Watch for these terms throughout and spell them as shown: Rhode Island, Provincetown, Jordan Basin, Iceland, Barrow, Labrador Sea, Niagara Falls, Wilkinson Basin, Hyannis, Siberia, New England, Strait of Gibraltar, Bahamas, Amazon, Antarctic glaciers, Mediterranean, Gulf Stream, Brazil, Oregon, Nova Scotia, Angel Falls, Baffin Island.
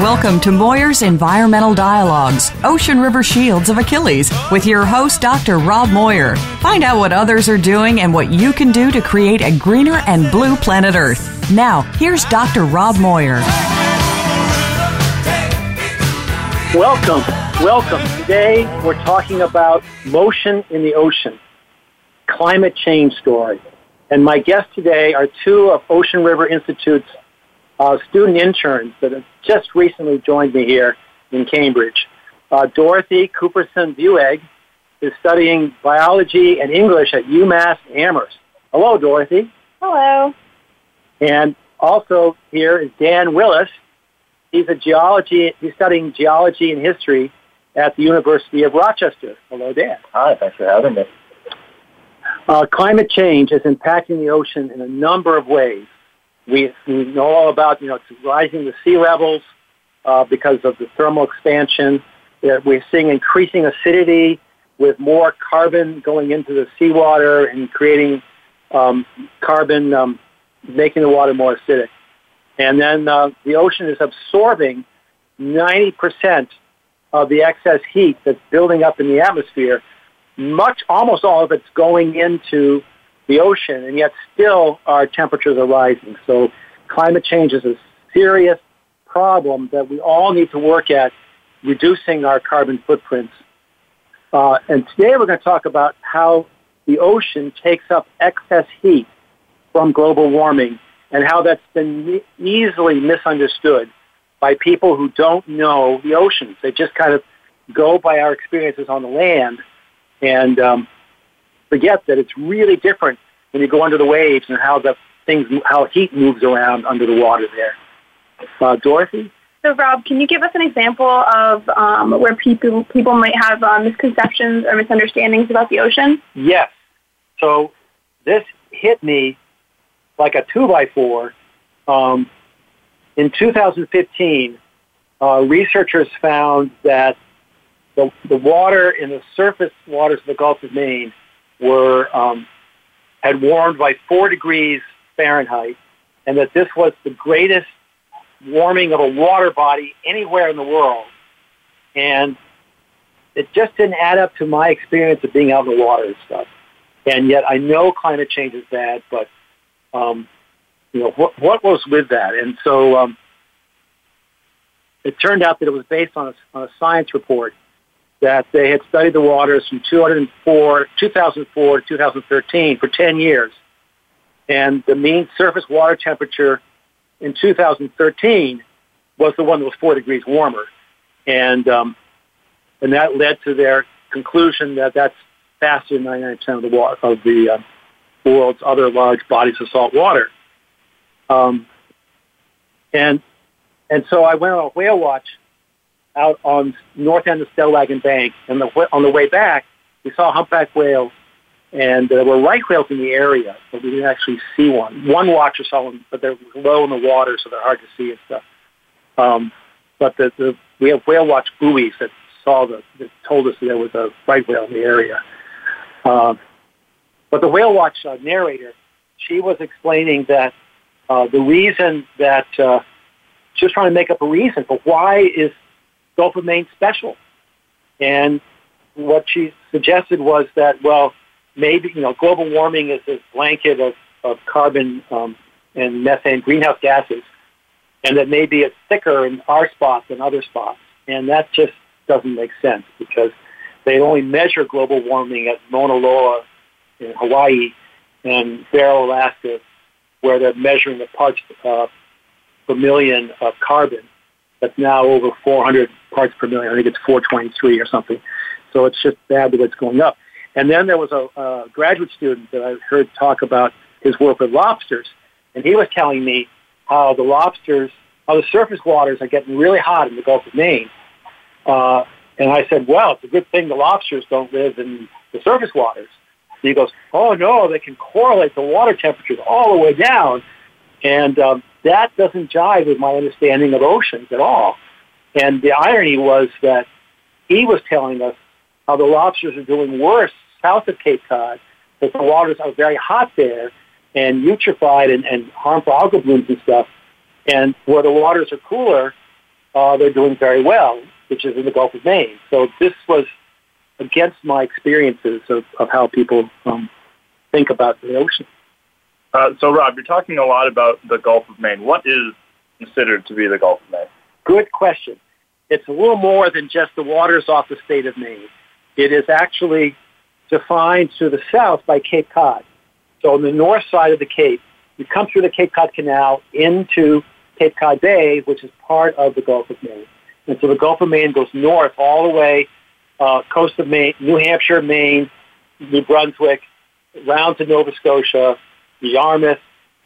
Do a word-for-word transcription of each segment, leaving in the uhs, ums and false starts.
Welcome to Moyer's Environmental Dialogues, Ocean River Shields of Achilles, with your host, Doctor Rob Moyer. Find out what others are doing and what you can do to create a greener and blue planet Earth. Now, here's Doctor Rob Moyer. Welcome, welcome. Today, we're talking about motion in the ocean, climate change story. And my guests today are two of Ocean River Institute's Uh, student interns that have just recently joined me here in Cambridge. Uh, Dorothy Cooperson-Vueg is studying biology and English at UMass Amherst. Hello, Dorothy. Hello. And also here is Dan Willis. He's a geology. He's studying geology and history at the University of Rochester. Hello, Dan. Hi, thanks for having me. Uh, climate change is impacting the ocean in a number of ways. We know all about, you know, it's rising the sea levels uh, because of the thermal expansion. We're seeing increasing acidity with more carbon going into the seawater and creating um, carbon, um, making the water more acidic. And then uh, the ocean is absorbing ninety percent of the excess heat that's building up in the atmosphere. Much, almost all of it's going into the ocean, and yet still our temperatures are rising. So climate change is a serious problem that we all need to work at reducing our carbon footprints. Uh, and today we're going to talk about how the ocean takes up excess heat from global warming and how that's been easily misunderstood by people who don't know the oceans. They just kind of go by our experiences on the land and um, forget that it's really different when you go under the waves and how the things, how heat moves around under the water there. Uh, Dorothy? So, Rob, can you give us an example of um, where people people might have uh, misconceptions or misunderstandings about the ocean? Yes. So this hit me like a two by four. Um, in two thousand fifteen, uh, researchers found that the, the water in the surface waters of the Gulf of Maine were um, had warmed by four degrees Fahrenheit, and that this was the greatest warming of a water body anywhere in the world. And it just didn't add up to my experience of being out in the water and stuff. And yet I know climate change is bad, but um, you know what, what was with that? And so um, it turned out that it was based on a, on a science report that they had studied the waters from two thousand four to two thousand thirteen for ten years. And the mean surface water temperature in two thousand thirteen was the one that was four degrees warmer. And um, and that led to their conclusion that that's faster than ninety-nine percent of the, water, of the uh, world's other large bodies of salt water. Um, and, and so I went on a whale watch out on north end of Stellwagen Bank, and the, on the way back, we saw humpback whales, and there were right whales in the area, but we didn't actually see one. One watcher saw one, but they're low in the water, so they're hard to see and stuff. Um, but the, the, we have whale watch buoys that saw the, that told us that there was a right whale in the area. Um, but the whale watch uh, narrator, she was explaining that uh, the reason that uh, she was trying to make up a reason for why is Gulf of Maine special. And what she suggested was that, well, maybe, you know, global warming is this blanket of, of carbon um, and methane, greenhouse gases, and that maybe it's thicker in our spot than other spots. And that just doesn't make sense because they only measure global warming at Mauna Loa in Hawaii and Barrow, Alaska, where they're measuring the parts uh, per million of carbon. That's now over four hundred parts per million. I think it's four twenty-three or something. So it's just bad that it's going up. And then there was a, a graduate student that I heard talk about his work with lobsters, and he was telling me how the lobsters, how the surface waters are getting really hot in the Gulf of Maine. Uh, and I said, well, it's a good thing the lobsters don't live in the surface waters. And he goes, oh, no, they can correlate the water temperatures all the way down. And um, that doesn't jive with my understanding of oceans at all. And the irony was that he was telling us how the lobsters are doing worse south of Cape Cod, that the waters are very hot there and eutrophied and, and harmful algal blooms and stuff. And where the waters are cooler, uh, they're doing very well, which is in the Gulf of Maine. So this was against my experiences of, of how people um, think about the ocean. Uh, so, Rob, you're talking a lot about the Gulf of Maine. What is considered to be the Gulf of Maine? Good question. It's a little more than just the waters off the state of Maine. It is actually defined to the south by Cape Cod. So on the north side of the Cape, you come through the Cape Cod Canal into Cape Cod Bay, which is part of the Gulf of Maine. And so the Gulf of Maine goes north all the way, uh, coast of Maine, New Hampshire, Maine, New Brunswick, round to Nova Scotia, Yarmouth,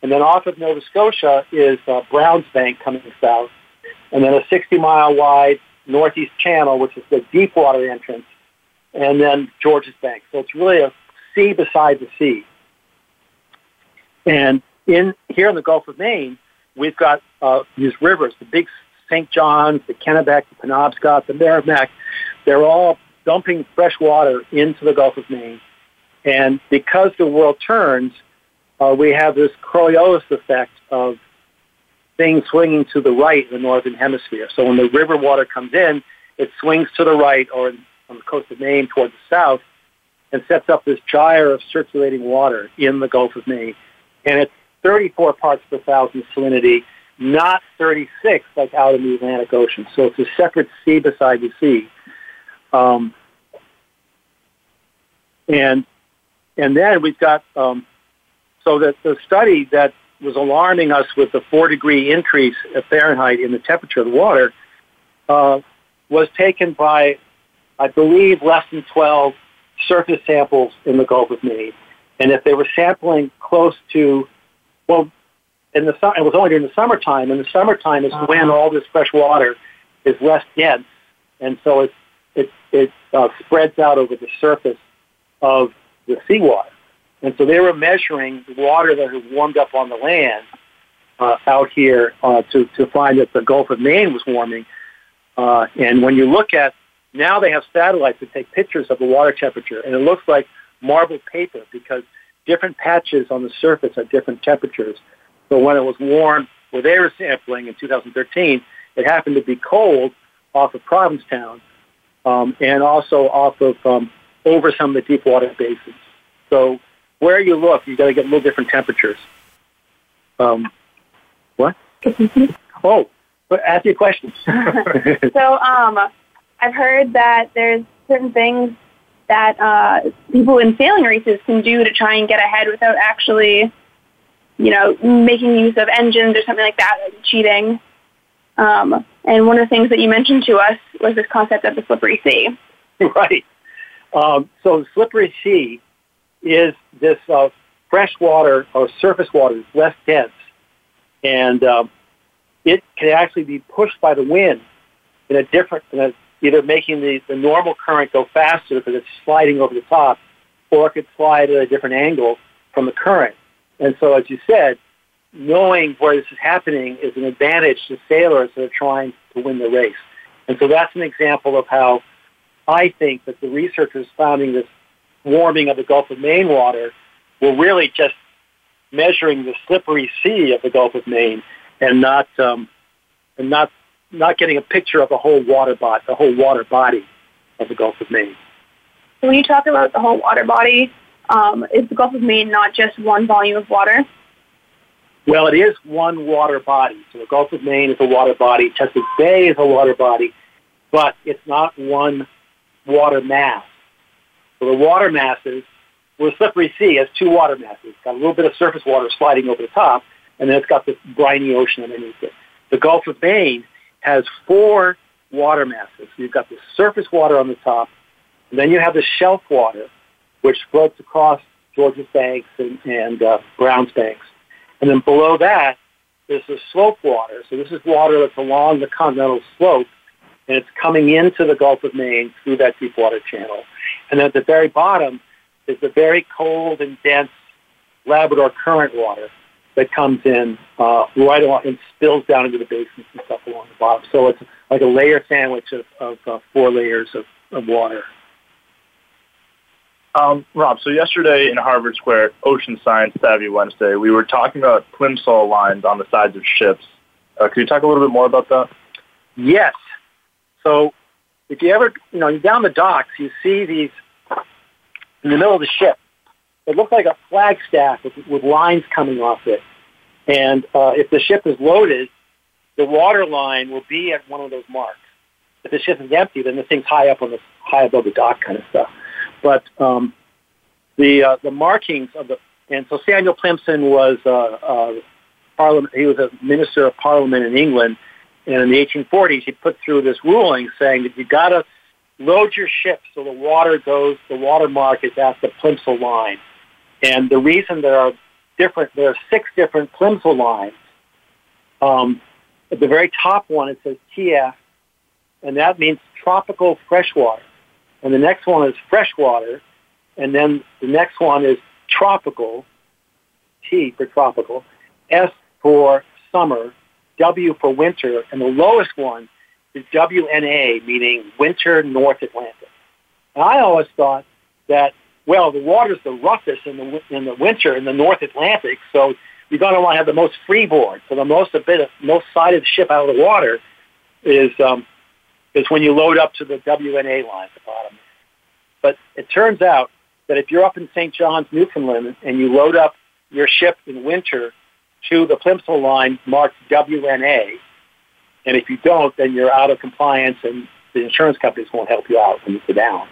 and then off of Nova Scotia is uh, Georges Bank coming south, and then a sixty-mile wide northeast channel, which is the deep water entrance, and then Georges Bank. So it's really a sea beside the sea. And in here in the Gulf of Maine, we've got uh, these rivers, the big Saint John's, the Kennebec, the Penobscot, the Merrimack. They're all dumping fresh water into the Gulf of Maine. And because the world turns, uh, we have this Coriolis effect of things swinging to the right in the northern hemisphere. So when the river water comes in, it swings to the right or on the coast of Maine toward the south and sets up this gyre of circulating water in the Gulf of Maine. And it's thirty-four parts per thousand salinity, not thirty-six like out in the Atlantic Ocean. So it's a separate sea beside the sea. Um, and and then we've got, um, so that the study that was alarming us with the four-degree increase at Fahrenheit in the temperature of the water uh, was taken by, I believe, less than twelve surface samples in the Gulf of Maine. And if they were sampling close to, well, in the summer, it was only during the summertime, and the summertime is uh-huh. when all this fresh water is less dense, and so it it it uh, spreads out over the surface of the seawater. And so they were measuring the water that had warmed up on the land uh, out here uh, to to find that the Gulf of Maine was warming. Uh, and when you look at now, they have satellites that take pictures of the water temperature, and it looks like marbled paper because different patches on the surface are different temperatures. So when it was warm, where they were sampling in two thousand thirteen, it happened to be cold off of Provincetown um, and also off of um, over some of the deep water basins. So where you look, you've got to get little different temperatures. Um, what? oh, but ask your question. so um, I've heard that there's certain things that uh, people in sailing races can do to try and get ahead without actually, you know, making use of engines or something like that, like cheating. Um, and one of the things that you mentioned to us was this concept of the slippery sea. Right. Um, so the slippery sea is this uh, fresh water or surface water is less dense, and um, it can actually be pushed by the wind in a different in a, either making the, the normal current go faster because it's sliding over the top, or it could slide at a different angle from the current. And so, as you said, knowing where this is happening is an advantage to sailors that are trying to win the race. And so that's an example of how I think that the researchers finding this warming of the Gulf of Maine water were really just measuring the slippery sea of the Gulf of Maine and not um, and not not getting a picture of the whole water body, the whole water body of the Gulf of Maine. So when you talk about the whole water body, um, is the Gulf of Maine not just one volume of water? Well, it is one water body. So the Gulf of Maine is a water body. Chesapeake Bay is a water body, but it's not one water mass. So the water masses, well, the slippery sea has two water masses. It's got a little bit of surface water sliding over the top, and then it's got this briny ocean underneath it. The Gulf of Maine has four water masses. You've got the surface water on the top, and then you have the shelf water, which floats across Georges Banks and, and uh, Browns Banks. And then below that, there's the slope water. So this is water that's along the continental slope, and it's coming into the Gulf of Maine through that deep water channel. And at the very bottom is the very cold and dense Labrador current water that comes in uh, right along and spills down into the basins and stuff along the bottom. So it's like a layer sandwich of, of uh, four layers of, of water. Um, Rob, so yesterday in Harvard Square, Ocean Science Savvy Wednesday, we were talking about Plimsoll lines on the sides of ships. Uh, could you talk a little bit more about that? Yes. So if you ever, you know, you're down the docks, you see these in the middle of the ship. It looks like a flagstaff with, with lines coming off it. And uh, if the ship is loaded, the water line will be at one of those marks. If the ship is empty, then the thing's high up on the high above the dock kind of stuff. But um, the uh, the markings of the and so Samuel Plimson was uh, uh, parliament. He was a minister of parliament in England, and in the eighteen forties, he put through this ruling saying that you got to load your ship so the water goes. The water mark is at the Plimsoll line, and the reason there are different there are six different Plimsoll lines. Um, at the very top one, it says T F. And that means tropical freshwater. And the next one is freshwater. And then the next one is tropical, T for tropical, S for summer, W for winter. And the lowest one is W N A, meaning winter North Atlantic. And I always thought that, well, the water's the roughest in the, in the winter in the North Atlantic, so you're going to want to have the most freeboard. So the most, a bit of, most side of the ship out of the water is... Um, is when you load up to the W N A line at the bottom. But it turns out that if you're up in Saint John's, Newfoundland, and you load up your ship in winter to the Plimsoll line marked W N A, and if you don't, then you're out of compliance and the insurance companies won't help you out when you go down.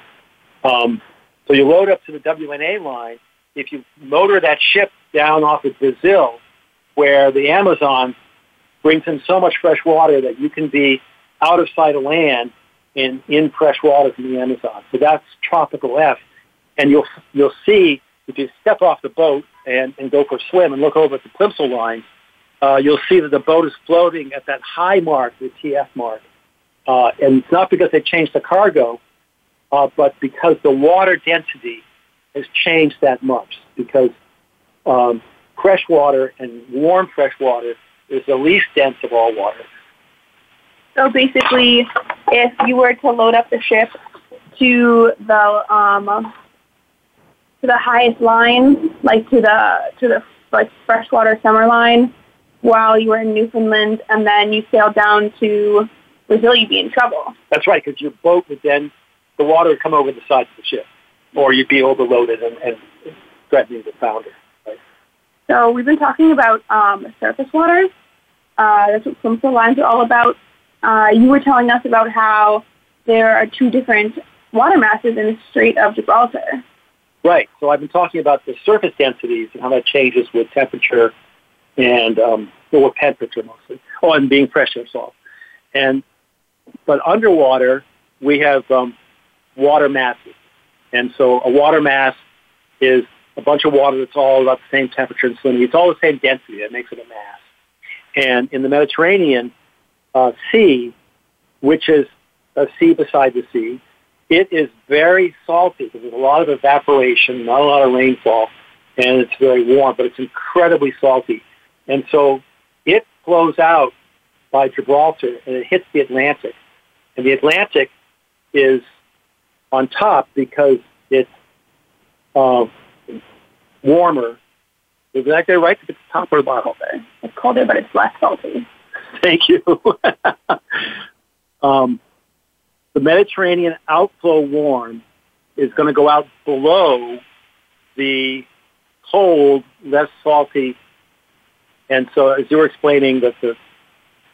Um, so you load up to the W N A line. If you motor that ship down off of Brazil, where the Amazon brings in so much fresh water that you can be out of sight of land and in fresh water from the Amazon. So that's tropical F. And you'll you'll see, if you step off the boat and, and go for a swim and look over at the Plimsoll line, uh, you'll see that the boat is floating at that high mark, the T F mark. Uh, and it's not because they changed the cargo, uh, but because the water density has changed that much, because um, fresh water and warm fresh water is the least dense of all water. So basically, if you were to load up the ship to the um, to the highest line, like to the to the like freshwater summer line, while you were in Newfoundland, and then you sailed down to Brazil, you'd be in trouble. That's right, because your boat would then the water would come over the sides of the ship, or you'd be overloaded and, and threatening to founder. Right? So we've been talking about um, surface waters. Uh, that's what Plimsoll lines are all about. Uh, you were telling us about how there are two different water masses in the Strait of Gibraltar. Right. So I've been talking about the surface densities and how that changes with temperature and, um, well, with temperature mostly. Oh, and being pressure salt. And, but underwater, we have um, water masses. And so a water mass is a bunch of water that's all about the same temperature and salinity. It's all the same density. That makes it a mass. And in the Mediterranean, Uh, sea, which is a sea beside the sea, it is very salty because there's a lot of evaporation, not a lot of rainfall, and it's very warm, but it's incredibly salty. And so it flows out by Gibraltar and it hits the Atlantic. And the Atlantic is on top because it's uh, warmer. Is that right to the top or the bottom? It's colder, but it's less salty. Thank you. um, the Mediterranean outflow warm is going to go out below the cold, less salty. And so as you were explaining, that the,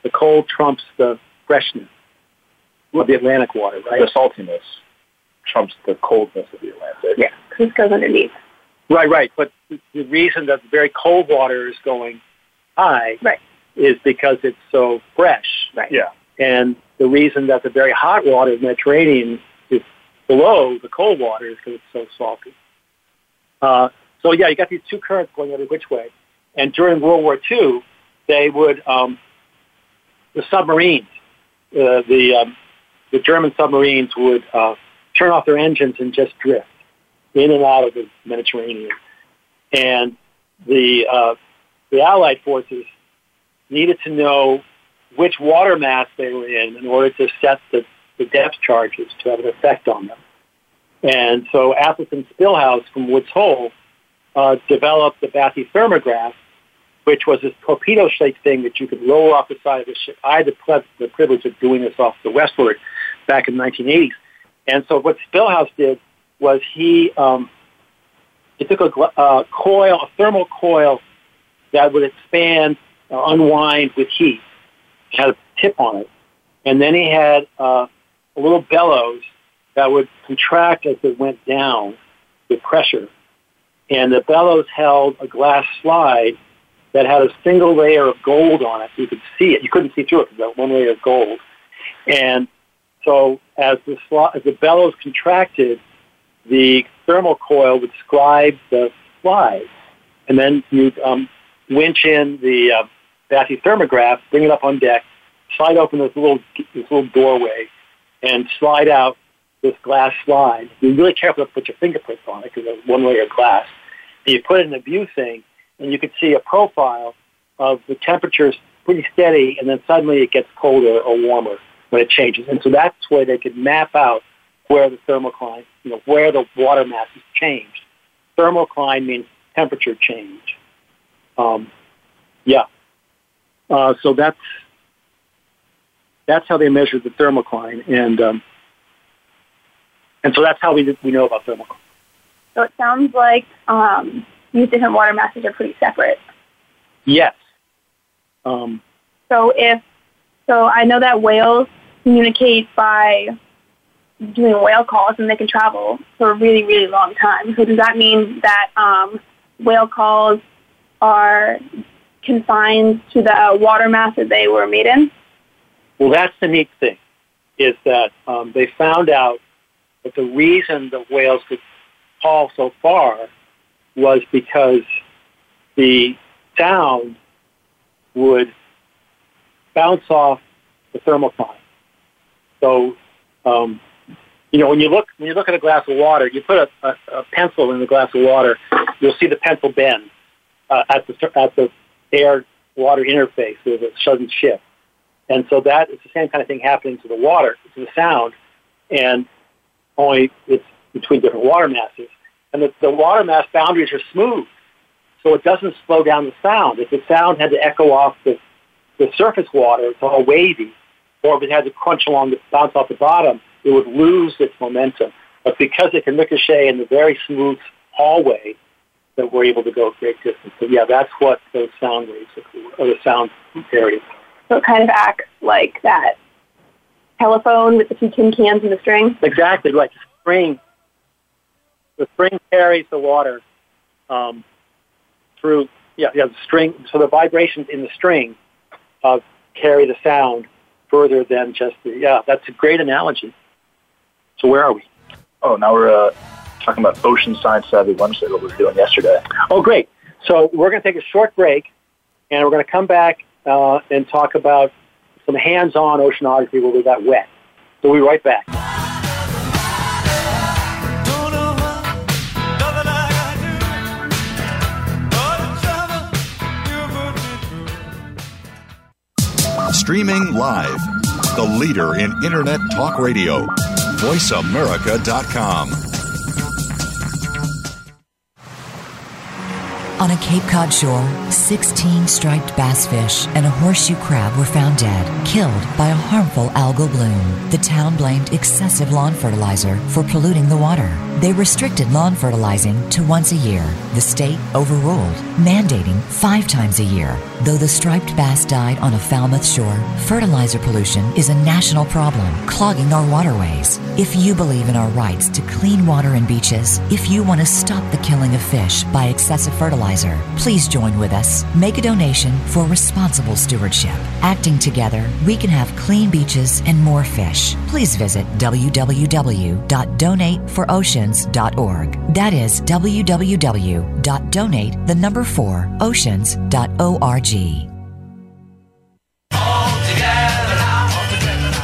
the cold trumps the freshness of the Atlantic water, right? The saltiness trumps the coldness of the Atlantic. Yeah, because it goes underneath. Right, right. But the reason that the very cold water is going high... Right. is because it's so fresh. Right. Yeah. And the reason that the very hot water of the Mediterranean is below the cold water is because it's so salty. Uh, so, yeah, you got these two currents going every which way. And during World War Two, they would, um, the submarines, uh, the um, the German submarines would uh, turn off their engines and just drift in and out of the Mediterranean. And the uh, the Allied forces needed to know which water mass they were in in order to set the, the depth charges to have an effect on them. And so Atlas and Spillhouse from Woods Hole uh, developed the Bathythermograph, which was this torpedo-shaped thing that you could roll off the side of a ship. I had the, the privilege of doing this off the westward back in the nineteen eighties. And so what Stillhouse did was he um, he took a uh, coil, a thermal coil that would expand, uh, unwind with heat. It had a tip on it. And then he had uh, a little bellows that would contract as it went down with pressure. And the bellows held a glass slide that had a single layer of gold on it. So you could see it. You couldn't see through it because it had one layer of gold. And so as the, sli- as the bellows contracted, the thermal coil would scribe the slide. And then you'd um, winch in the uh, bathythermograph, bring it up on deck, slide open this little, this little doorway, and slide out this glass slide. You're really careful to put your fingerprints on it because there's one layer of glass. And you put it in a view thing, and you could see a profile of the temperatures pretty steady, and then suddenly it gets colder or warmer when it changes. And so that's where they could map out where the thermocline, you know, where the water mass has changed. Thermocline means temperature change. Um, yeah. Uh, so that's that's how they measured the thermocline, and um, and so that's how we we know about thermocline. So it sounds like um, these different water masses are pretty separate. Yes. Um, so if so, I know that whales communicate by doing whale calls, and they can travel for a really, really long time. So does that mean that um, whale calls are confined to the water mass that they were made in? Well, that's the neat thing, is that um, they found out that the reason the whales could call so far was because the sound would bounce off the thermocline. So, um, you know, when you look when you look at a glass of water, you put a, a, a pencil in a glass of water, you'll see the pencil bend uh, at the at the air-water interface with a sudden shift. And so that is the same kind of thing happening to the water, to the sound, and only it's between different water masses. And the, the water mass boundaries are smooth, so it doesn't slow down the sound. If the sound had to echo off the, the surface water, it's all wavy, or if it had to crunch along, the, bounce off the bottom, it would lose its momentum. But because it can ricochet in the very smooth hallway, that we're able to go great distance. So yeah, that's what those sound waves are, or the sound areas are. So it kind of acts like that telephone with the two tin cans and the string? Exactly, like the string. The string carries the water um, through, yeah, yeah, the string. So the vibrations in the string uh, carry the sound further than just the, yeah, that's a great analogy. So where are we? Oh, now we're uh, talking about Ocean Science Savvy Wednesday, what we were doing yesterday. Oh, great. So we're going to take a short break, and we're going to come back Uh, and talk about some hands-on oceanography where we got wet. So we'll be right back. Streaming live, the leader in Internet talk radio, voice america dot com. On a Cape Cod shore, sixteen striped bass fish and a horseshoe crab were found dead, killed by a harmful algal bloom. The town blamed excessive lawn fertilizer for polluting the water. They restricted lawn fertilizing to once a year. The state overruled, mandating five times a year. Though the striped bass died on a Falmouth shore, fertilizer pollution is a national problem, clogging our waterways. If you believe in our rights to clean water and beaches, if you want to stop the killing of fish by excessive fertilizer, please join with us. Make a donation for responsible stewardship. Acting together, we can have clean beaches and more fish. Please visit w w w dot donate for oceans dot org. That is w w w dot donate the number four oceans dot org.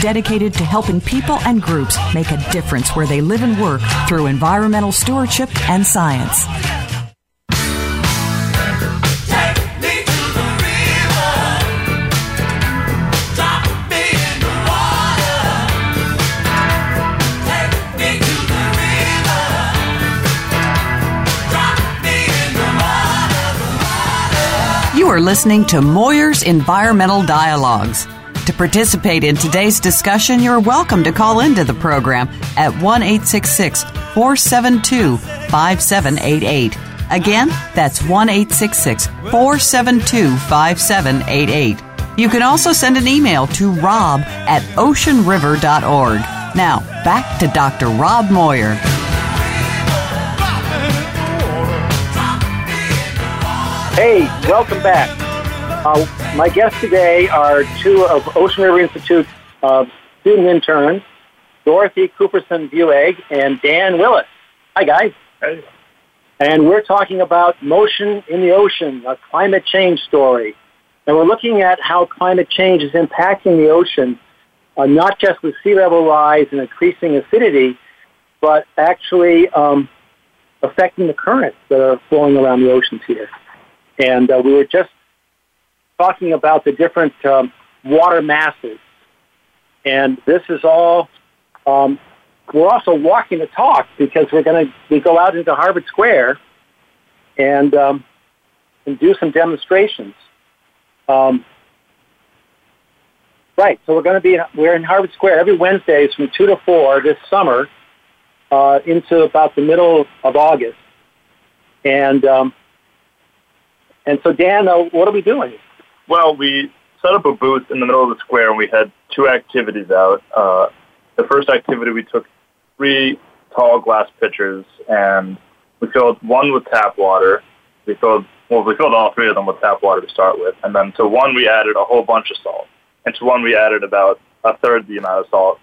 dedicated to helping people and groups make a difference where they live and work through environmental stewardship and science. You are listening to Moyer's Environmental Dialogues. To participate in today's discussion, you're welcome to call into the program at one eight six six, four seven two, five seven eight eight. Again, that's one eight six six, four seven two, five seven eight eight. You can also send an email to rob at ocean river dot org. Now, back to Doctor Rob Moyer. Hey, welcome back. Uh, my guests today are two of Ocean River Institute's uh, student interns, Dorothy Cooperson-Vueg and Dan Willis. Hi, guys. Hey. And we're talking about motion in the ocean, a climate change story. And we're looking at how climate change is impacting the ocean, uh, not just with sea level rise and increasing acidity, but actually um, affecting the currents that are flowing around the oceans here. And uh, we were just talking about the different um, water masses. And this is all, um, we're also walking the talk because we're going to, we go out into Harvard Square and, um, and do some demonstrations. Um, right, so we're going to be, we're in Harvard Square every Wednesdays from two to four this summer uh, into about the middle of August. And, um, And so, Dan, uh, what are we doing? Well, we set up a booth in the middle of the square, and we had two activities out. Uh, the first activity, we took three tall glass pitchers, and we filled one with tap water. We filled, well, we filled all three of them with tap water to start with. And then to one, we added a whole bunch of salt. And to one, we added about a third the amount of salt.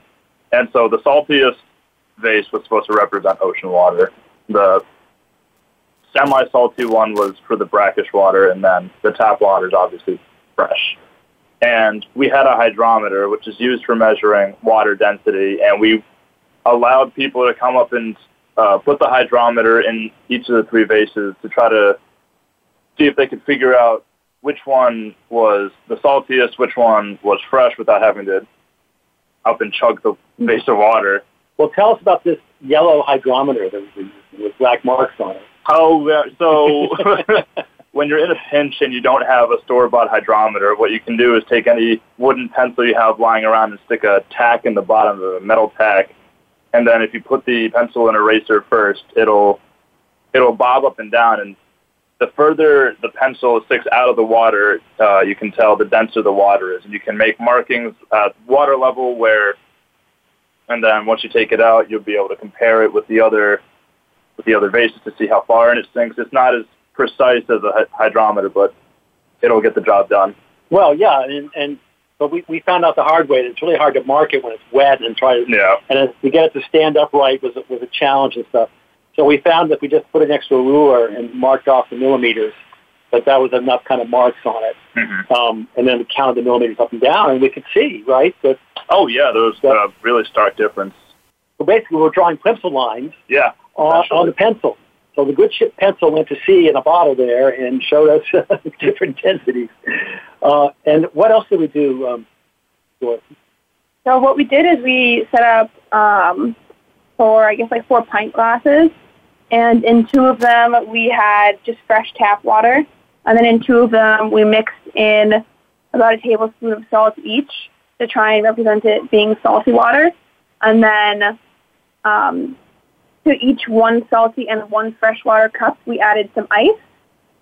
And so the saltiest vase was supposed to represent ocean water. The semi-salty one was for the brackish water, and then the tap water is obviously fresh. And we had a hydrometer, which is used for measuring water density, and we allowed people to come up and uh, put the hydrometer in each of the three vases to try to see if they could figure out which one was the saltiest, which one was fresh, without having to up and chug the vase of water. Well, tell us about this yellow hydrometer that was used with black marks on it. Oh, so when you're in a pinch and you don't have a store-bought hydrometer, what you can do is take any wooden pencil you have lying around and stick a tack in the bottom of a metal tack. And then if you put the pencil in eraser first, it'll it'll bob up and down. And the further the pencil sticks out of the water, uh, you can tell the denser the water is. And you can make markings at water level where, and then once you take it out, you'll be able to compare it with the other with the other vases to see how far in it sinks. It's not as precise as a hydrometer, but it'll get the job done. Well, yeah, and, and but we, we found out the hard way that it's really hard to mark it when it's wet and try to yeah. and to get it to stand upright was was a challenge and stuff. So we found that if we just put an extra ruler and marked off the millimeters, that that was enough kind of marks on it, mm-hmm. um, and then we counted the millimeters up and down, and we could see right. That, oh yeah, there was that, a really stark difference. So basically, we were drawing Plimsoll lines. Yeah. On, on the pencil. So the good ship pencil went to sea in a bottle there and showed us different densities. Uh, and what else did we do, um, Dorothy? So what we did is we set up um, for, I guess, like four pint glasses. And in two of them, we had just fresh tap water. And then in two of them, we mixed in about a tablespoon of salt each to try and represent it being salty water. And then um, to each one salty and one freshwater cup, we added some ice.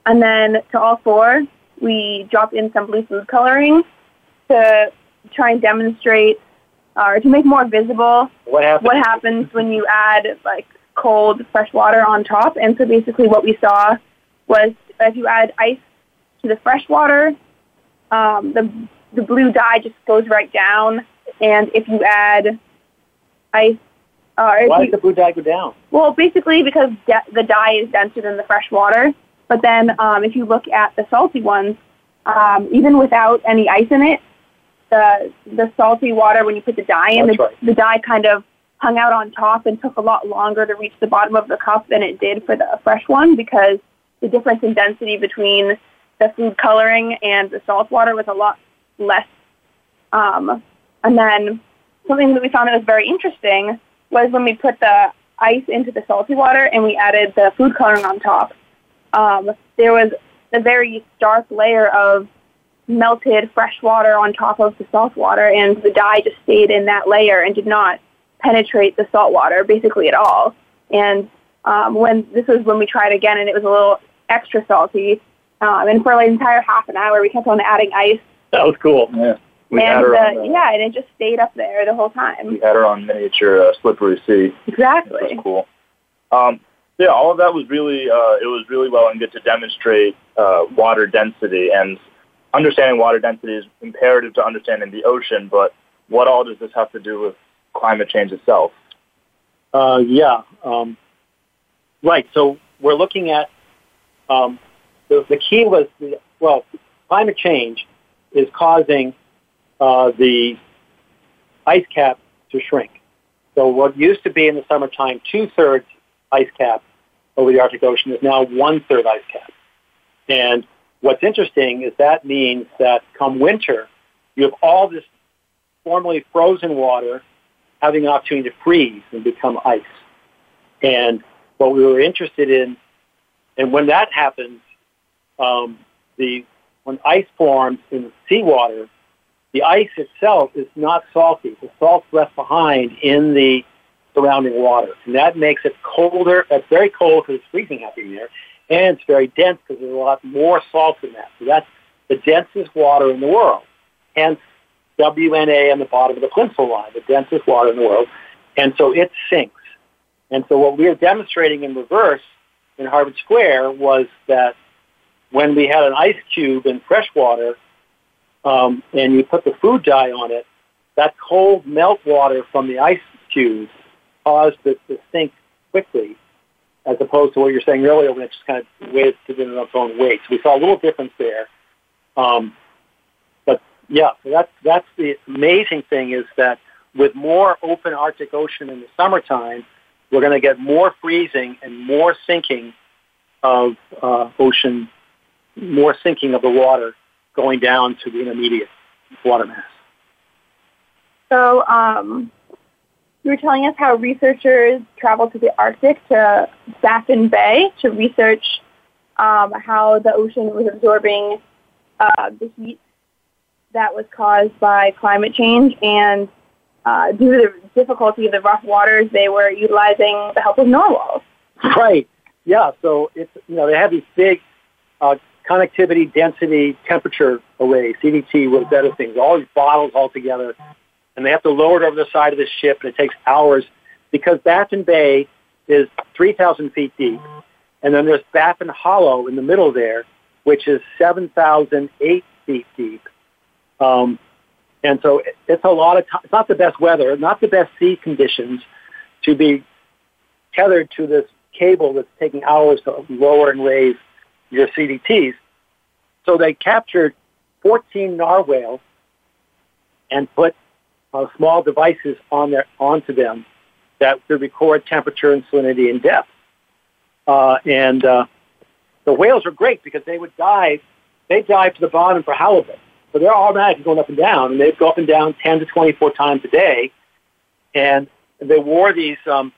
And then to all four, we dropped in some blue food coloring to try and demonstrate uh, or to make more visible what happens? what happens when you add like cold fresh water on top. And so basically what we saw was if you add ice to the fresh water, um, the, the blue dye just goes right down. And if you add ice... Uh, Why does the blue dye go down? Well, basically because de- the dye is denser than the fresh water. But then um, if you look at the salty ones, um, even without any ice in it, the the salty water, when you put the dye in, the, right. the dye kind of hung out on top and took a lot longer to reach the bottom of the cup than it did for the fresh one because the difference in density between the food coloring and the salt water was a lot less. Um, and then something that we found that was very interesting was when we put the ice into the salty water and we added the food coloring on top, um, there was a very stark layer of melted fresh water on top of the salt water, and the dye just stayed in that layer and did not penetrate the salt water basically at all. And um, when this was when we tried again, and it was a little extra salty. Um, and for like an entire half an hour, we kept on adding ice. That was cool. Yeah, we and, had her on, uh, yeah, and it just stayed up there the whole time. We had her on miniature uh, slippery sea. Exactly. That was cool. Um, yeah, all of that was really uh, it was really well and good to demonstrate uh, water density and. Understanding water density is imperative to understanding the ocean, but what all does this have to do with climate change itself? Uh, yeah, um, right. So we're looking at um, the, the key was, well, climate change is causing uh, the ice cap to shrink. So what used to be in the summertime two-thirds ice cap over the Arctic Ocean is now one-third ice cap. And what's interesting is that means that come winter, you have all this formerly frozen water having an opportunity to freeze and become ice. And what we were interested in, and when that happens, um, the when ice forms in seawater, the ice itself is not salty. The salt's left behind in the surrounding water. And that makes it colder. That's very cold because it's freezing out in there. And it's very dense because there's a lot more salt in that. So that's the densest water in the world. Hence, W N A on the bottom of the Plimsoll line, the densest water in the world. And so it sinks. And so what we are demonstrating in reverse in Harvard Square was that when we had an ice cube in fresh water um, and you put the food dye on it, that cold melt water from the ice cubes caused it to sink quickly, as opposed to what you were saying earlier when it just kind of weighs it in its own weight. So we saw a little difference there. Um, but, yeah, so that's, that's the amazing thing is that with more open Arctic Ocean in the summertime, we're going to get more freezing and more sinking of uh, ocean, more sinking of the water going down to the intermediate water mass. So, um... you were telling us how researchers traveled to the Arctic to Baffin Bay to research um, how the ocean was absorbing uh, the heat that was caused by climate change. And uh, due to the difficulty of the rough waters, they were utilizing the help of narwhals. Right. Yeah. So it's you know they have these big uh, connectivity, density, temperature arrays, C D T, with better things, all these bottles all together. And they have to lower it over the side of the ship, and it takes hours because Baffin Bay is three thousand feet deep. And then there's Baffin Hollow in the middle there, which is seven thousand eight feet deep. Um, and so it, it's a lot of time. It's not the best weather, not the best sea conditions to be tethered to this cable that's taking hours to lower and raise your C D Ts. So they captured fourteen narwhals and put Uh, small devices on their onto them that could record temperature and salinity and depth. Uh, and uh, the whales were great because they would dive. They dive to the bottom for halibut. So they're automatically going up and down, and they go up and down ten to twenty-four times a day. And they wore these um,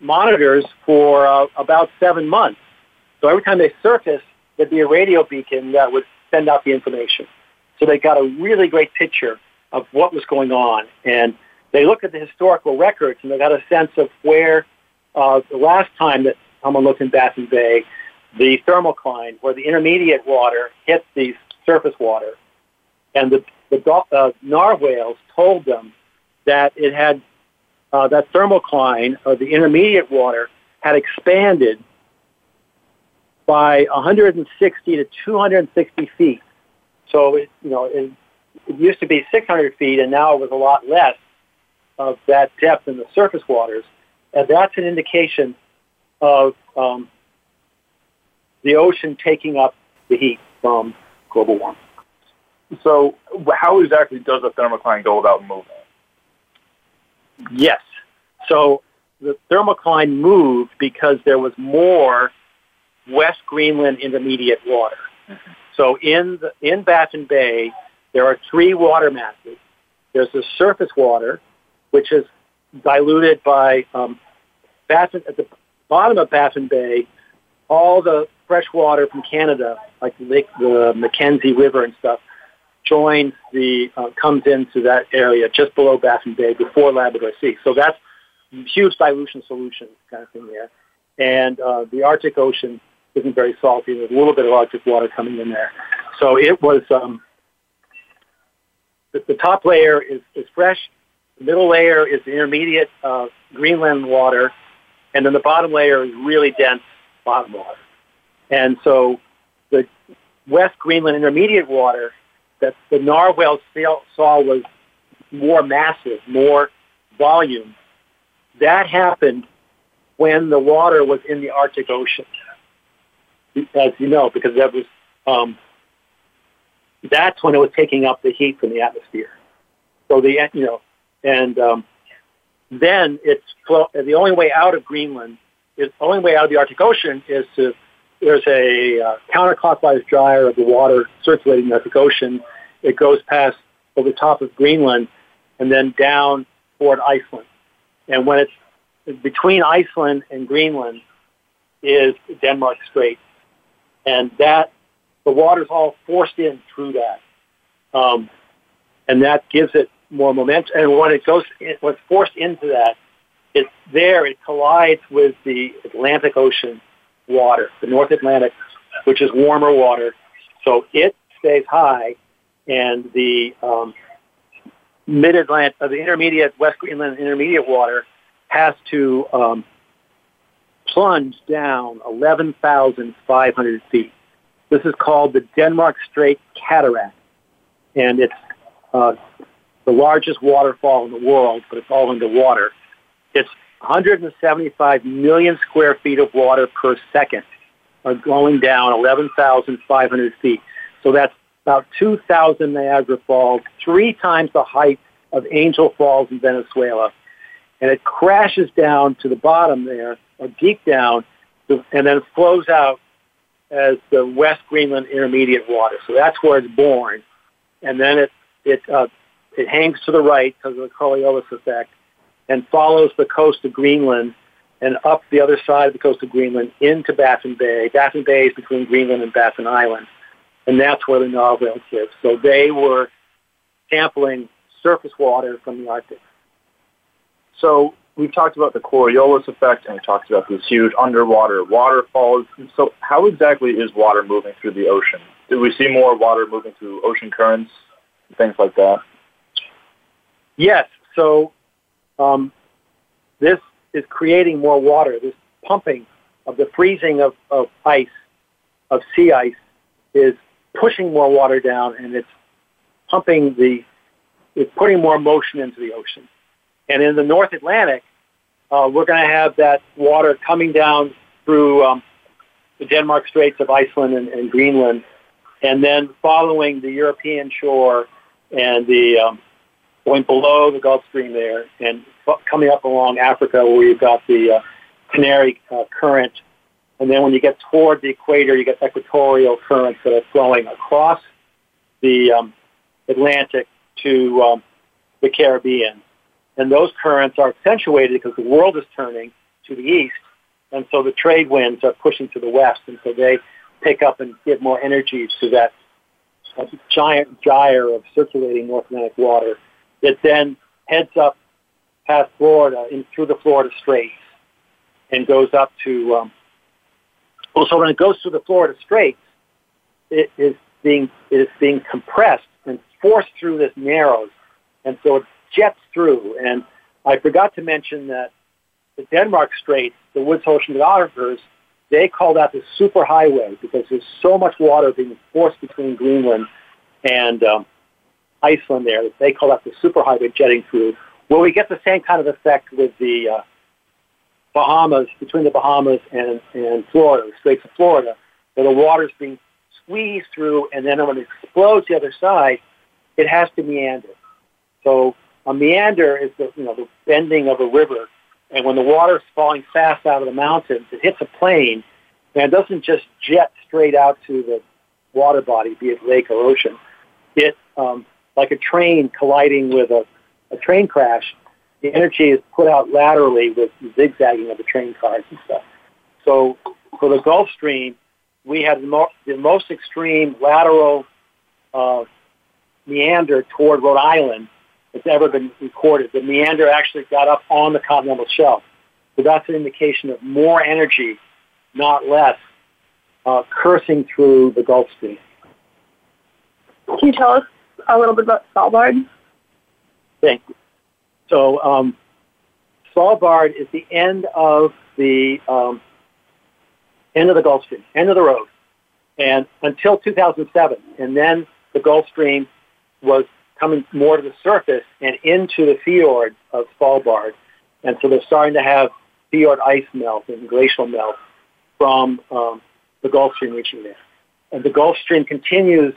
monitors for uh, about seven months. So every time they surfaced, there'd be a radio beacon that would send out the information. So they got a really great picture of what was going on. And they looked at the historical records, and they got a sense of where uh, the last time that someone looked in Baffin Bay, the thermocline, where the intermediate water hit the surface water. And the, the uh, narwhals told them that it had, uh, that thermocline, or the intermediate water, had expanded by one hundred sixty to two hundred sixty feet. So, it, you know, it, it used to be six hundred feet, and now it was a lot less of that depth in the surface waters. And that's an indication of um, the ocean taking up the heat from global warming. So how exactly does a thermocline go about moving? Yes. So the thermocline moved because there was more West Greenland intermediate water. Mm-hmm. So in the, in Baffin Bay, there are three water masses. There's the surface water, which is diluted by um, Baffin, at the bottom of Baffin Bay, all the fresh water from Canada, like Lake, the Mackenzie River and stuff, joins the uh, comes into that area just below Baffin Bay before Labrador Sea. So that's huge dilution solution kind of thing there. And uh, the Arctic Ocean isn't very salty. There's a little bit of Arctic water coming in there. So it was um, the, the top layer is, is fresh. The middle layer is the intermediate uh, Greenland water. And then the bottom layer is really dense bottom water. And so the West Greenland intermediate water that the narwhals saw was more massive, more volume. That happened when the water was in the Arctic Ocean, as you know, because that was um, that's when it was taking up the heat from the atmosphere. So the you know, and um, then it's the only way out of Greenland. The only way out of the Arctic Ocean is to there's a uh, counterclockwise gyre of the water circulating in the Arctic Ocean. It goes past over the top of Greenland and then down toward Iceland. And when it's between Iceland and Greenland is Denmark Strait, and that the water's all forced in through that, um, and that gives it more momentum. And when it goes, it, when it's forced into that, it's there. It collides with the Atlantic Ocean water, the North Atlantic, which is warmer water, so it stays high, and the um, mid-Atlantic, uh, the intermediate West Greenland intermediate water has to um, plunge down eleven thousand five hundred feet. This is called the Denmark Strait Cataract, and it's uh, the largest waterfall in the world, but it's all underwater. It's one hundred seventy-five million square feet of water per second are going down eleven thousand five hundred feet. So that's about two thousand Niagara Falls, three times the height of Angel Falls in Venezuela. And it crashes down to the bottom there, or deep down, and then flows out as the West Greenland intermediate water. So that's where it's born. And then it it uh, it hangs to the right because of the Coriolis effect and follows the coast of Greenland and up the other side of the coast of Greenland into Baffin Bay. Baffin Bay is between Greenland and Baffin Island. And that's where the narwhals live. So they were sampling surface water from the Arctic. So we've talked about the Coriolis effect, and we talked about these huge underwater waterfalls. So how exactly is water moving through the ocean? Do we see more water moving through ocean currents, things like that? Yes. So um, this is creating more water. This pumping of the freezing of, of ice, of sea ice, is pushing more water down, and it's pumping the, it's putting more motion into the ocean. And in the North Atlantic, uh, we're going to have that water coming down through um, the Denmark Straits of Iceland and, and Greenland, and then following the European shore and the um, going below the Gulf Stream there, and f- coming up along Africa where you've got the uh, Canary uh, current. And then when you get toward the equator, you get equatorial currents that are flowing across the um, Atlantic to um, the Caribbean. And those currents are accentuated because the world is turning to the east, and so the trade winds are pushing to the west, and so they pick up and give more energy to that uh, giant gyre of circulating North Atlantic water that then heads up past Florida in through the Florida Straits and goes up to, um, well, so when it goes through the Florida Straits, it is being, it is being compressed and forced through this narrows, and so it jets through. And I forgot to mention that the Denmark Strait, the Woods Hole oceanographers, they call that the superhighway because there's so much water being forced between Greenland and um, Iceland there that they call that the superhighway jetting through. Well, we get the same kind of effect with the uh, Bahamas, between the Bahamas and, and Florida, the Straits of Florida, where the water's being squeezed through, and then when it explodes the other side, it has to meander. So a meander is the, you know, the bending of a river, and when the water is falling fast out of the mountains, it hits a plain, and it doesn't just jet straight out to the water body, be it lake or ocean. It, um, like a train colliding with a, a train crash, the energy is put out laterally with zigzagging of the train cars and stuff. So for the Gulf Stream, we had the, mo- the most extreme lateral uh, meander toward Rhode Island that's ever been recorded. The meander actually got up on the continental shelf. So that's an indication of more energy, not less, uh, coursing through the Gulf Stream. Can you tell us a little bit about Svalbard? Thank you. So um, Svalbard is the end of the um, end of the Gulf Stream, end of the road, and until two thousand seven, and then the Gulf Stream was coming more to the surface and into the fjords of Svalbard, and so they're starting to have fjord ice melt and glacial melt from um, the Gulf Stream reaching there, and the Gulf Stream continues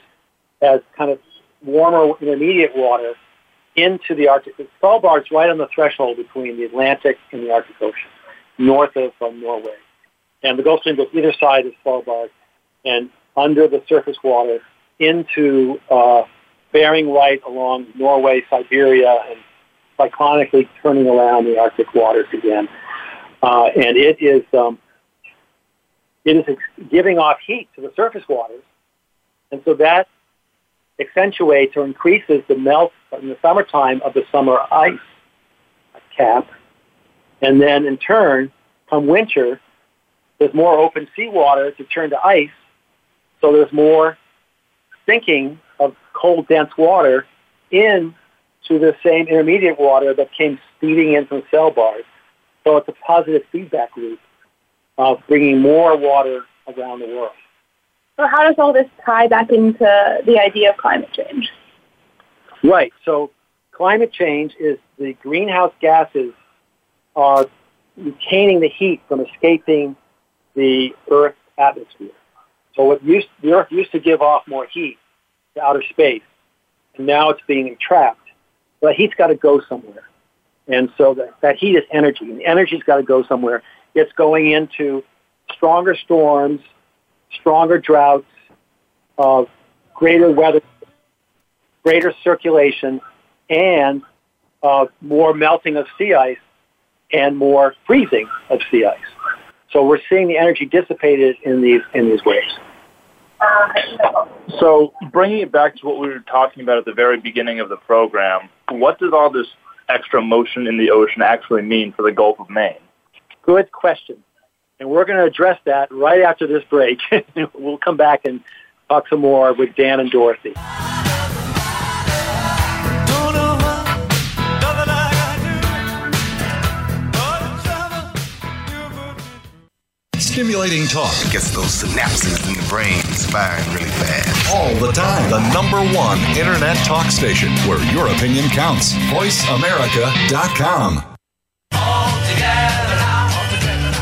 as kind of warmer intermediate water into the Arctic. Svalbard's right on the threshold between the Atlantic and the Arctic Ocean, north of um, Norway. And the Gulf Stream goes either side of Svalbard and under the surface water into uh, Bering Right along Norway, Siberia, and cyclonically turning around the Arctic waters again. Uh, and it is um, it is ex- giving off heat to the surface waters. And so that accentuates or increases the melt in the summertime of the summer ice cap. And then in turn, come winter, there's more open seawater to turn to ice. So there's more sinking of cold, dense water in to the same intermediate water that came speeding in from Svalbard. So it's a positive feedback loop of bringing more water around the world. So how does all this tie back into the idea of climate change? Right. So climate change is the greenhouse gases are retaining the heat from escaping the Earth's atmosphere. So what used, the Earth used to give off more heat to outer space, and now it's being entrapped. But the heat's got to go somewhere. And so that, that heat is energy, and energy's got to go somewhere. It's going into stronger storms, stronger droughts, uh, greater weather, greater circulation, and uh, more melting of sea ice and more freezing of sea ice. So we're seeing the energy dissipated in these in these ways. So bringing it back to what we were talking about at the very beginning of the program, what does all this extra motion in the ocean actually mean for the Gulf of Maine? Good question. And we're going to address that right after this break. We'll come back and talk some more with Dan and Dorothy. Stimulating talk. It gets those synapses in the brain firing really fast. All the time. The number one internet talk station where your opinion counts. voice america dot com. All together now. All together now.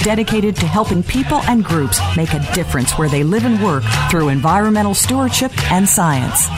dedicated to helping people and groups make a difference where they live and work through environmental stewardship and science.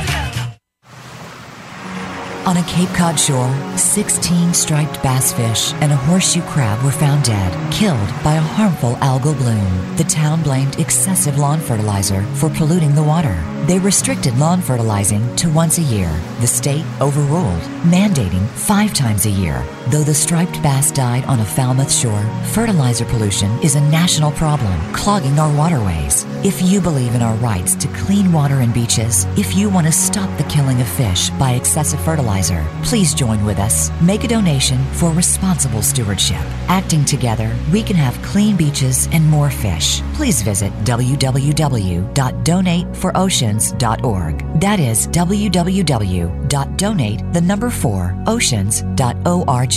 On a Cape Cod shore, sixteen striped bass fish and a horseshoe crab were found dead, killed by a harmful algal bloom. The town blamed excessive lawn fertilizer for polluting the water. They restricted lawn fertilizing to once a year. The state overruled, mandating five times a year. Though the striped bass died on a Falmouth shore, fertilizer pollution is a national problem, clogging our waterways. If you believe in our rights to clean water and beaches, if you want to stop the killing of fish by excessive fertilizer, please join with us. Make a donation for responsible stewardship. Acting together, we can have clean beaches and more fish. Please visit w w w dot donate for oceans dot org. That is w w w dot donate, the number four, oceans dot org.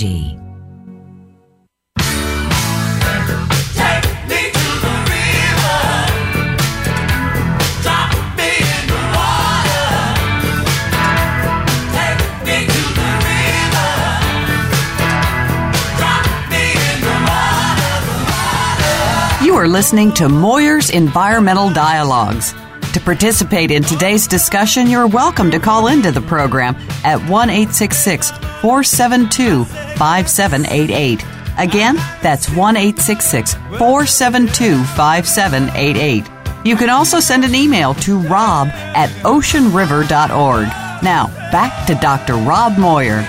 You are listening to Moyer's Environmental Dialogues. To participate in today's discussion, you're welcome to call into the program at one eight six six four seven two five seven eight eight. Again, that's one eight six six four seven two five seven eight eight. You can also send an email to rob at ocean river dot org. Now, back to Doctor Rob Moyer.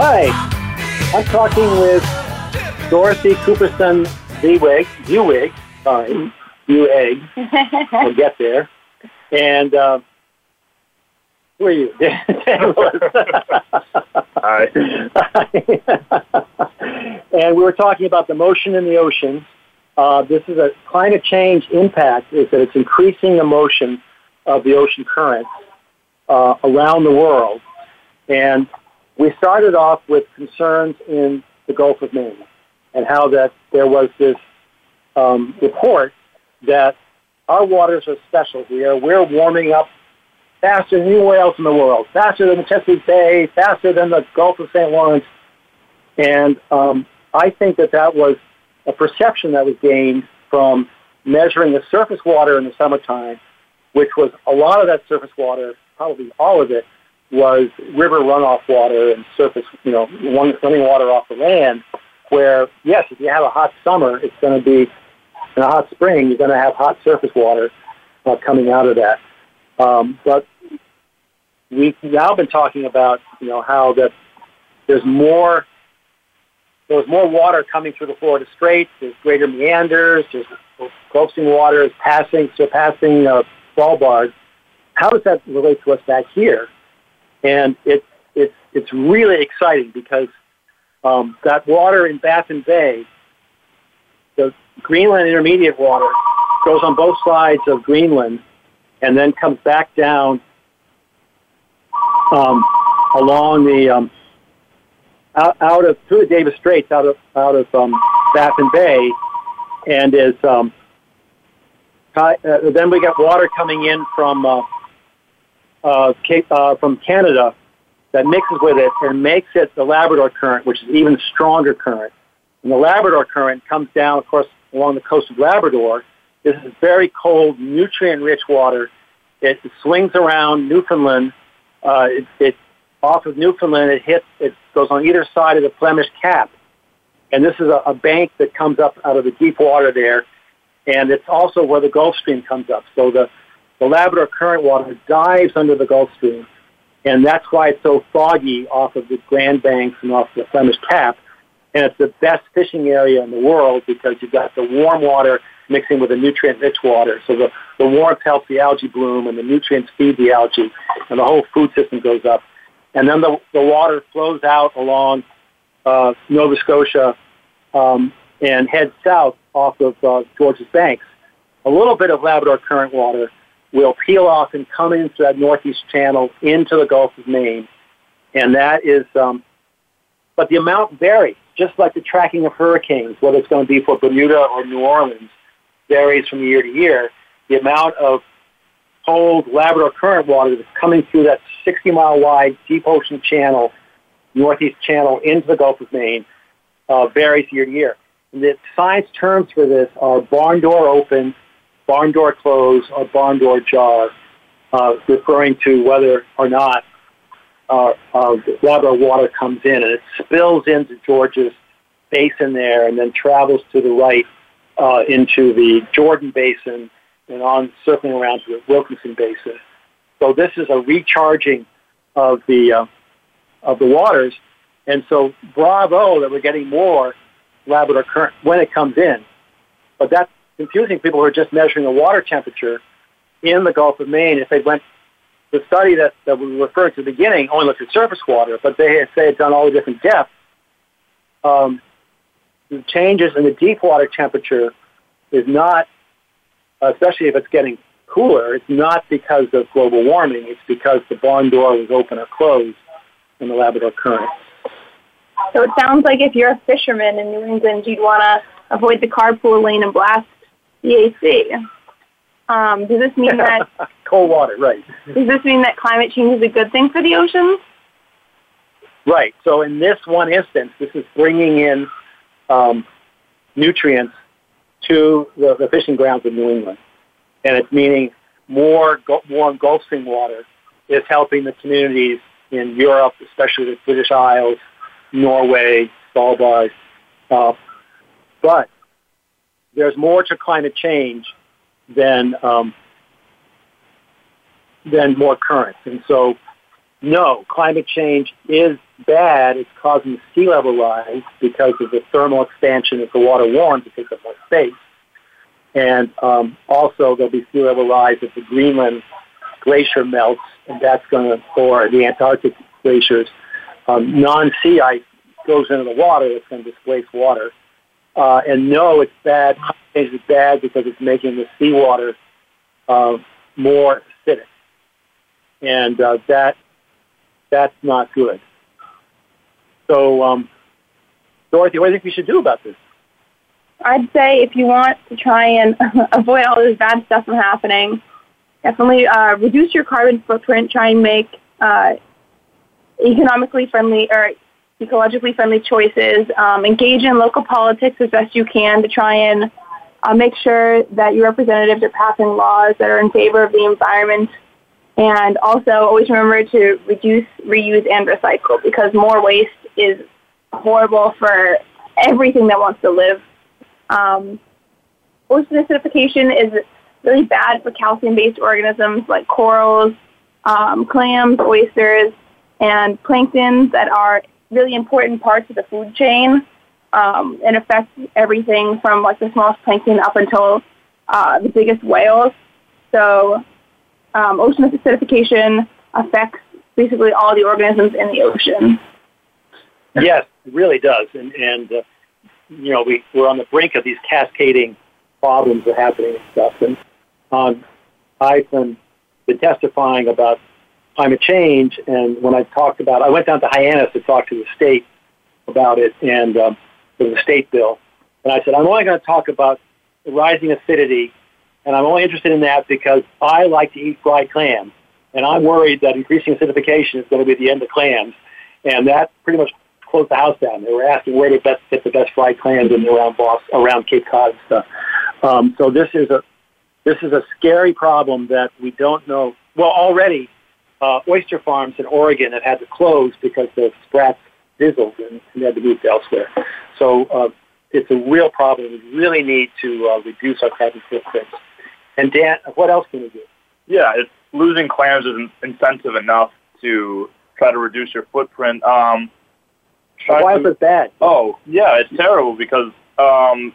Hi, I'm talking with Dorothy Cooperson-Vueg, Vueg, sorry, Vueg, I'll get there, and uh, who are you? Dan Willis. Hi. And we were talking about the motion in the ocean. Uh, this is a climate change impact, is that it's increasing the motion of the ocean currents uh, around the world. And we started off with concerns in the Gulf of Maine, and how that there was this um, report that our waters are special. We are, we're warming up faster than anywhere else in the world, faster than the Chesapeake Bay, faster than the Gulf of Saint Lawrence. And um, I think that that was a perception that was gained from measuring the surface water in the summertime, which was a lot of that surface water, probably all of it, was river runoff water and surface, you know, running water off the land, where, yes, if you have a hot summer, it's going to be, in a hot spring, you're going to have hot surface water uh, coming out of that. Um, but we've now been talking about, you know, how that there's more, there's more water coming through the Florida Straits, there's greater meanders, there's coasting waters passing, surpassing uh, Svalbard. How does that relate to us back here? And it's it's it's really exciting because um, that water in Baffin Bay, the Greenland intermediate water, goes on both sides of Greenland and then comes back down um, along the um, out, out of through the Davis Straits out of out of um, Baffin Bay, and is um, uh, then we got water coming in from. Uh, Uh, Cape, uh, from Canada that mixes with it and makes it the Labrador current, which is an even stronger current. And the Labrador current comes down, of course, along the coast of Labrador. This is very cold, nutrient-rich water. It swings around Newfoundland. Uh, it, it off of Newfoundland, it hits. It goes on either side of the Flemish Cap, And this is a, a bank that comes up out of the deep water there, and it's also where the Gulf Stream comes up. So the, the Labrador current water dives under the Gulf Stream, and that's why it's so foggy off of the Grand Banks and off the Flemish Cap. And it's the best fishing area in the world because you've got the warm water mixing with the nutrient-rich water. So the, the warmth helps the algae bloom, and the nutrients feed the algae, and the whole food system goes up. And then the, the water flows out along uh, Nova Scotia um, and heads south off of uh, Georges Bank. A little bit of Labrador current water will peel off and come into that northeast channel into the Gulf of Maine. And that is, um, but the amount varies, just like the tracking of hurricanes, whether it's going to be for Bermuda or New Orleans, varies from year to year. The amount of cold Labrador current water that's coming through that sixty-mile wide deep ocean channel, northeast channel, into the Gulf of Maine uh, varies year to year. And the science terms for this are barn door open, barn door close, or barn door jar, uh, referring to whether or not uh, uh, Labrador water comes in, and it spills into George's Basin there and then travels to the right uh, into the Jordan Basin and on circling around to the Wilkinson Basin. So this is a recharging of the uh, of the waters, and so bravo that we're getting more Labrador current when it comes in. But that's confusing people who are just measuring the water temperature in the Gulf of Maine. If they went, the study that, that we referred to at the beginning only looked at surface water, but they had, say, had done all the different depths. Um, the changes in the deep water temperature is not, especially if it's getting cooler, it's not because of global warming. It's because the barn door was open or closed in the Labrador current. So it sounds like if you're a fisherman in New England, you'd want to avoid the carpool lane and blast the A C. Um, does this mean that... Cold water, right. Does this mean that climate change is a good thing for the oceans? Right. So in this one instance, this is bringing in um, nutrients to the, the fishing grounds of New England. And it's meaning more go- warm Gulf Stream water is helping the communities in Europe, especially the British Isles, Norway, Svalbard. Uh, but there's more to climate change than um, than more currents. And so, no, climate change is bad. It's causing sea level rise because of the thermal expansion as the water warms. It takes up more space. And um, also there'll be sea level rise if the Greenland glacier melts, and that's going to, or the Antarctic glaciers. Um, non-sea ice goes into the water, it's going to displace water. Uh, and no, it's bad. It's bad because it's making the seawater uh, more acidic. And uh, that that's not good. So, um, Dorothy, what do you think we should do about this? I'd say if you want to try and avoid all this bad stuff from happening, definitely uh, reduce your carbon footprint, try and make... Uh, economically friendly or ecologically friendly choices, um, engage in local politics as best you can to try and uh, make sure that your representatives are passing laws that are in favor of the environment, and also always remember to reduce, reuse, and recycle, because more waste is horrible for everything that wants to live. Um, ocean acidification is really bad for calcium-based organisms like corals, um, clams, oysters, and plankton that are really important parts of the food chain, um, and affects everything from like the smallest plankton up until uh, the biggest whales. So um, ocean acidification affects basically all the organisms in the ocean. Yes, it really does. And, and uh, you know, we, we're on the brink of these cascading problems that are happening and stuff. And um, I've been testifying about climate change, and when I talked about, I went down to Hyannis to talk to the state about it, and um, it was a state bill, and I said, I'm only going to talk about the rising acidity, and I'm only interested in that because I like to eat fried clams, and I'm worried that increasing acidification is going to be the end of clams, and that pretty much closed the house down. They were asking where to best get the best fried clams in around Boston, around Cape Cod and stuff. Um, so this is a this is a scary problem that we don't know. Well, already. Uh, oyster farms in Oregon have had to close because the sprats fizzled and, and had to move elsewhere. So uh, it's a real problem. We really need to uh, reduce our carbon footprints. And Dan, what else can we do? Yeah, it's, losing clams is an incentive enough to try to reduce your footprint. Um, Why to, is it bad? Oh, yeah, it's terrible because um,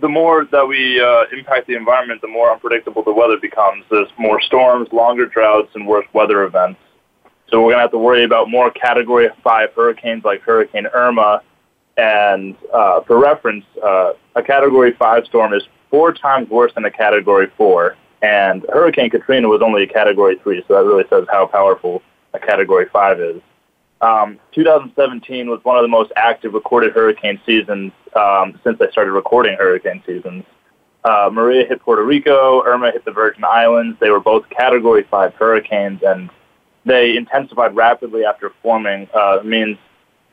the more that we uh, impact the environment, the more unpredictable the weather becomes. There's more storms, longer droughts, and worse weather events. So we're going to have to worry about more Category five hurricanes like Hurricane Irma. And uh, for reference, uh, a Category five storm is four times worse than a Category four. And Hurricane Katrina was only a Category three, so that really says how powerful a Category five is. Um, two thousand seventeen was one of the most active recorded hurricane seasons um, since I started recording hurricane seasons. Uh, Maria hit Puerto Rico, Irma hit the Virgin Islands. They were both Category five hurricanes, and they intensified rapidly after forming. Uh, means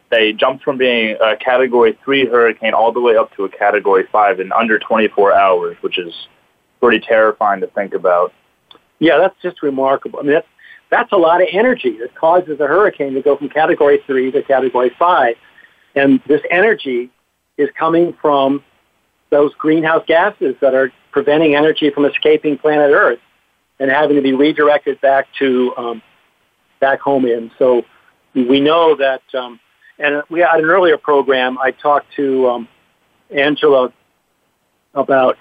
they jumped from being a Category three hurricane all the way up to a Category five in under twenty-four hours, which is pretty terrifying to think about. Yeah, that's just remarkable. I mean, that's, that's a lot of energy that causes a hurricane to go from Category three to Category five. And this energy is coming from those greenhouse gases that are preventing energy from escaping planet Earth and having to be redirected back to um, back home in. So we know that, um, and we had an earlier program, I talked to um, Angela about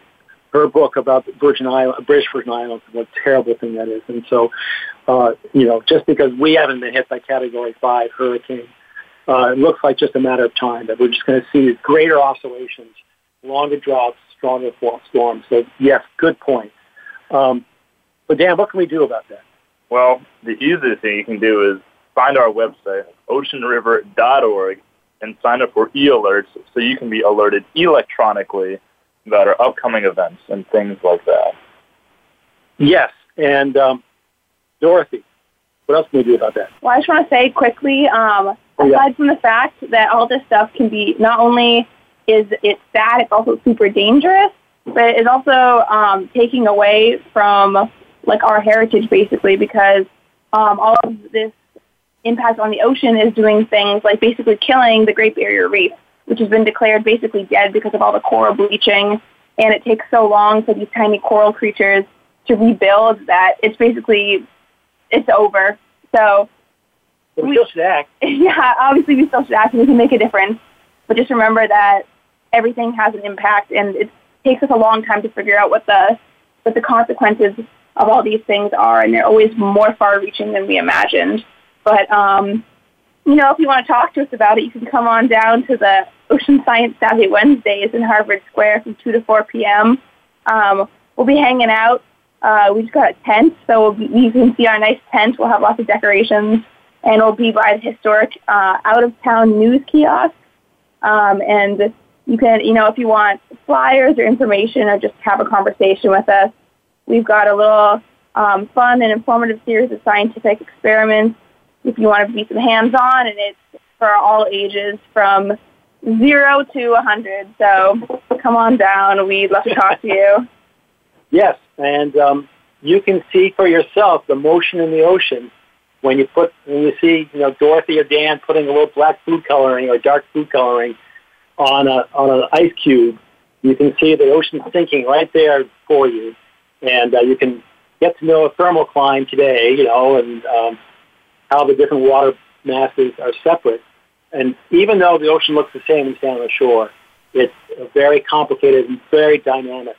her book about the Virgin Islands, British Virgin Islands, and what a terrible thing that is. And so, uh, you know, just because we haven't been hit by Category five hurricane, uh, it looks like just a matter of time that we're just going to see greater oscillations, longer droughts, stronger storms. So, yes, good point. Um, but, Dan, what can we do about that? Well, the easiest thing you can do is find our website, ocean river dot org, and sign up for e-alerts so you can be alerted electronically about our upcoming events and things like that. Yes, and um, Dorothy, what else can we do about that? Well, I just want to say quickly, um, oh, yeah. aside from the fact that all this stuff can be, not only is it sad, it's also super dangerous, but it's also um, taking away from, like, our heritage, basically, because um, all of this impact on the ocean is doing things like basically killing the Great Barrier Reef, which has been declared basically dead because of all the coral bleaching, and it takes so long for these tiny coral creatures to rebuild that it's basically, it's over. So we, we still should act. Yeah, obviously we still should act, and we can make a difference. But just remember that everything has an impact, and it takes us a long time to figure out what the what the consequences of all these things are, and they're always more far-reaching than we imagined. But, um, you know, if you want to talk to us about it, you can come on down to the Ocean Science Savvy Wednesdays in Harvard Square from two to four p.m. Um, we'll be hanging out. Uh, we just got a tent, so we'll be, you can see our nice tent. We'll have lots of decorations, and we'll be by the historic uh, out-of-town news kiosk. Um, and you can, you know, if you want flyers or information or just have a conversation with us, we've got a little um, fun and informative series of scientific experiments. If you want to be some hands-on, and it's for all ages from zero to one hundred. So come on down. We'd love to talk to you. Yes, and um, you can see for yourself the motion in the ocean when you put when you see you know Dorothy or Dan putting a little black food coloring or dark food coloring on a on an ice cube. You can see the ocean sinking right there for you, and uh, you can get to know a thermocline today. You know and um, how the different water masses are separate. And even though the ocean looks the same as down on the shore, it's very complicated and very dynamic.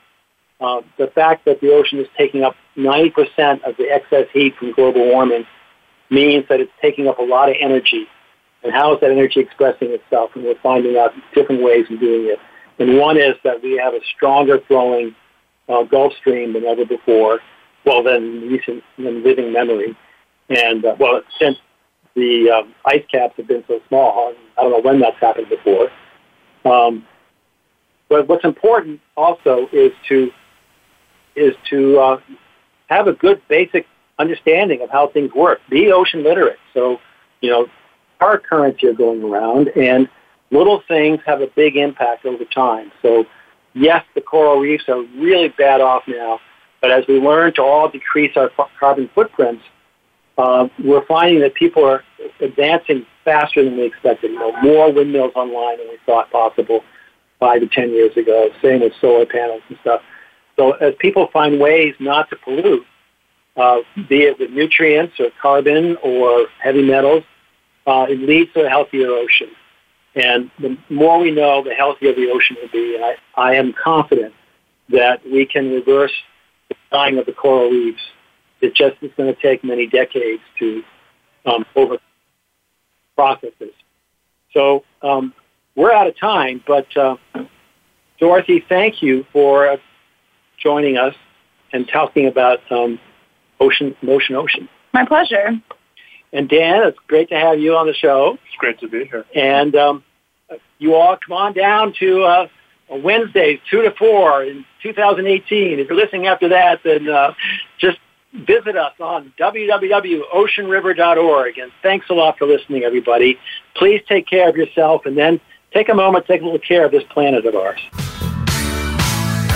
Uh, the fact that the ocean is taking up ninety percent of the excess heat from global warming means that it's taking up a lot of energy. And how is that energy expressing itself? And we're finding out different ways of doing it. And one is that we have a stronger flowing uh, Gulf Stream than ever before, well, than recent, than living memory. And, uh, well, since the um, ice caps have been so small, I don't know when that's happened before. Um, but what's important also is to is to uh, have a good basic understanding of how things work. Be ocean literate. So, you know, our currents are going around, and little things have a big impact over time. So, yes, the coral reefs are really bad off now, but as we learn to all decrease our f- carbon footprints, Uh, we're finding that people are advancing faster than we expected. You know, more windmills online than we thought possible five to ten years ago. Same with solar panels and stuff. So as people find ways not to pollute, uh, be it with nutrients or carbon or heavy metals, uh, it leads to a healthier ocean. And the more we know, the healthier the ocean will be. And I, I am confident that we can reverse the dying of the coral reefs. It just is going to take many decades to um, over processes. So um, we're out of time, but uh, Dorothy, thank you for uh, joining us and talking about um, ocean, ocean, ocean. My pleasure. And Dan, it's great to have you on the show. It's great to be here. And um, you all come on down to uh, Wednesdays, two to four in two thousand eighteen. If you're listening after that, then uh, just visit us on w w w dot ocean river dot org. And thanks a lot for listening, everybody. Please take care of yourself, and then take a moment, take a little care of this planet of ours.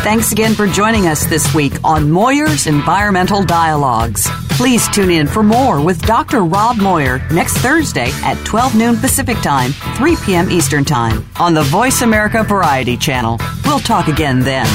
Thanks again for joining us this week on Moyer's Environmental Dialogues. Please tune in for more with Doctor Rob Moyer next Thursday at twelve noon Pacific Time, three p.m. Eastern Time on the Voice America Variety Channel. We'll talk again then.